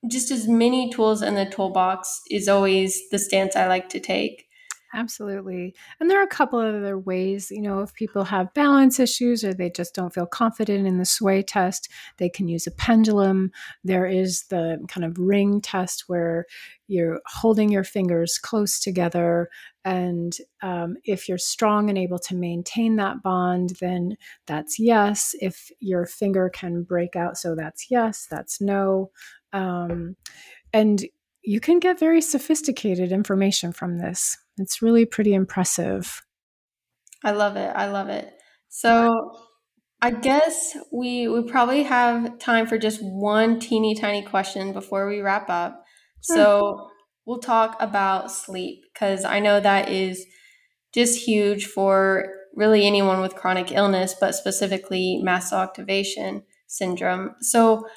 just as many tools in the toolbox is always the stance I like to take. Absolutely. And there are a couple of other ways, you know, if people have balance issues or they just don't feel confident in the sway test, they can use a pendulum. There is the kind of ring test where you're holding your fingers close together. And um, if you're strong and able to maintain that bond, then that's yes. If your finger can break out, so that's yes, that's no. Um, and you can get very sophisticated information from this. It's really pretty impressive. I love it. I love it. So I guess we, we probably have time for just one teeny tiny question before we wrap up. So we'll talk about sleep, because I know that is just huge for really anyone with chronic illness, but specifically mast cell activation syndrome. So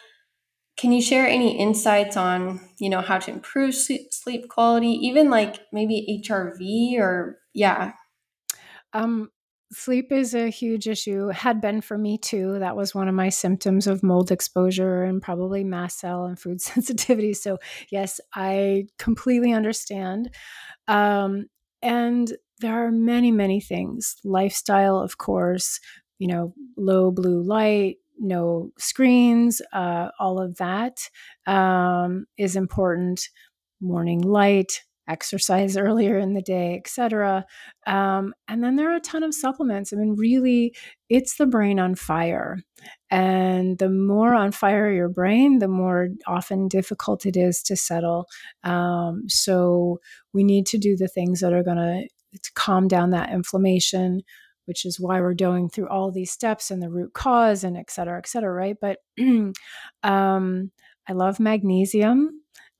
can you share any insights on, you know, how to improve sleep quality, even like maybe H R V or yeah? Um, sleep is a huge issue, had been for me too. That was one of my symptoms of mold exposure and probably mast cell and food sensitivity. So yes, I completely understand. Um, and there are many, many things, lifestyle, of course, you know, low blue light, no screens, uh, all of that um, is important. Morning light, exercise earlier in the day, et cetera. Um, and then there are a ton of supplements. I mean, really, it's the brain on fire. And the more on fire your brain, the more often difficult it is to settle. Um, so we need to do the things that are going to calm down that inflammation, which is why we're going through all these steps and the root cause and et cetera, et cetera, right? But um, I love magnesium.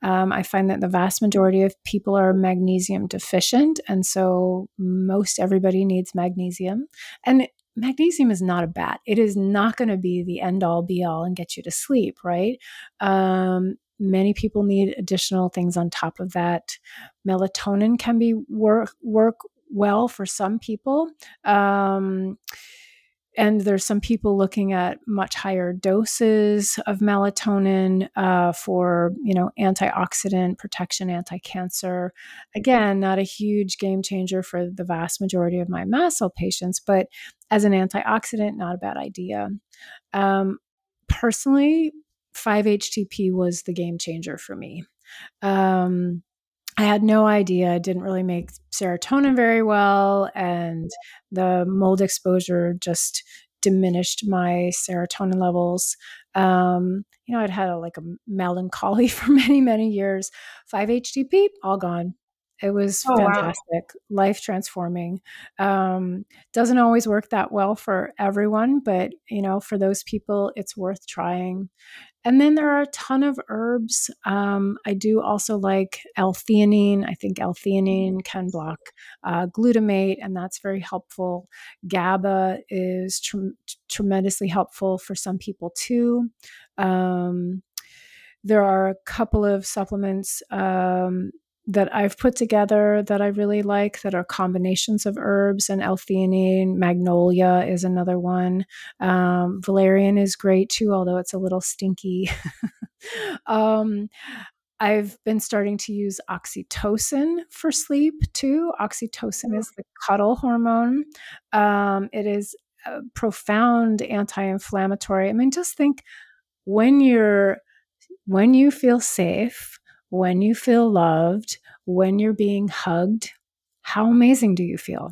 Um, I find that the vast majority of people are magnesium deficient. And so most everybody needs magnesium. And magnesium is not a bat. It is not going to be the end all be all and get you to sleep, right? Um, Many people need additional things on top of that. Melatonin can be work, work, well for some people. Um, and there's some people looking at much higher doses of melatonin uh, for, you know, antioxidant protection, anti-cancer. Again, not a huge game changer for the vast majority of my mast cell patients, but as an antioxidant, not a bad idea. Um, personally, five H T P was the game changer for me. Um, I had no idea. I didn't really make serotonin very well, and the mold exposure just diminished my serotonin levels. Um, you know, I'd had a, like a melancholy for many, many years. five H T P, all gone. It was oh, fantastic, wow. Life transforming. Um, doesn't always work that well for everyone, but you know, for those people, it's worth trying. And then there are a ton of herbs. Um, I do also like L-theanine. I think L-theanine can block uh, glutamate, and that's very helpful. GABA is tr- tremendously helpful for some people too. Um, there are a couple of supplements um, that I've put together that I really like that are combinations of herbs and L-theanine. Magnolia is another one. Um, valerian is great too, although it's a little stinky. um, I've been starting to use oxytocin for sleep too. Oxytocin is the cuddle hormone. Um, it is a profound anti-inflammatory. I mean, just think when you're, when you feel safe, when you feel loved, when you're being hugged, how amazing do you feel,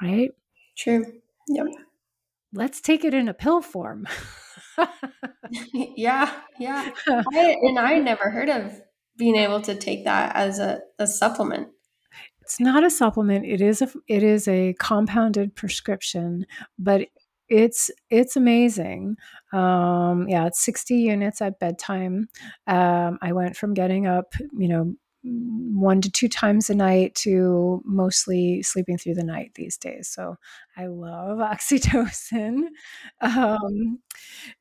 right? True. Yep. Let's take it in a pill form. yeah, yeah. I, and I never heard of being able to take that as a, a supplement. It's not a supplement. It is a it is a compounded prescription, but It's it's amazing. Um, yeah, it's sixty units at bedtime. Um, I went from getting up, you know, one to two times a night to mostly sleeping through the night these days. So I love oxytocin. Um,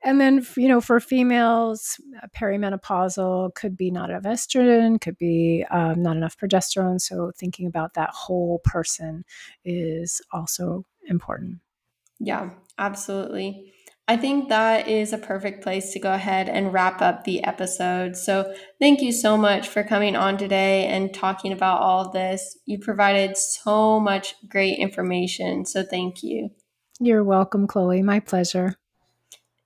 and then, you know, for females, perimenopausal could be not enough estrogen, could be um, not enough progesterone. So thinking about that whole person is also important. Yeah, absolutely. I think that is a perfect place to go ahead and wrap up the episode. So thank you so much for coming on today and talking about all of this. You provided so much great information. So thank you. You're welcome, Chloe. My pleasure.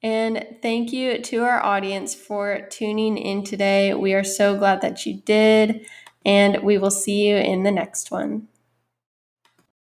And thank you to our audience for tuning in today. We are so glad that you did, and we will see you in the next one.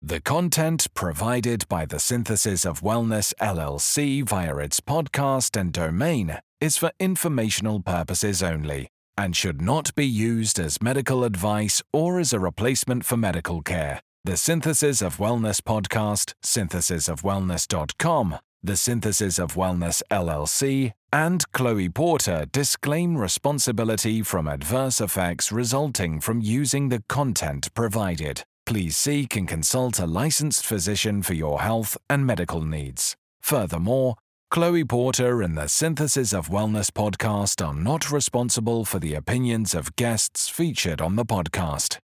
The content provided by the Synthesis of Wellness L L C via its podcast and domain is for informational purposes only and should not be used as medical advice or as a replacement for medical care. The Synthesis of Wellness podcast, synthesis of wellness dot com, the Synthesis of Wellness L L C, and Chloe Porter disclaim responsibility from adverse effects resulting from using the content provided. Please seek and consult a licensed physician for your health and medical needs. Furthermore, Chloe Porter and the Synthesis of Wellness podcast are not responsible for the opinions of guests featured on the podcast.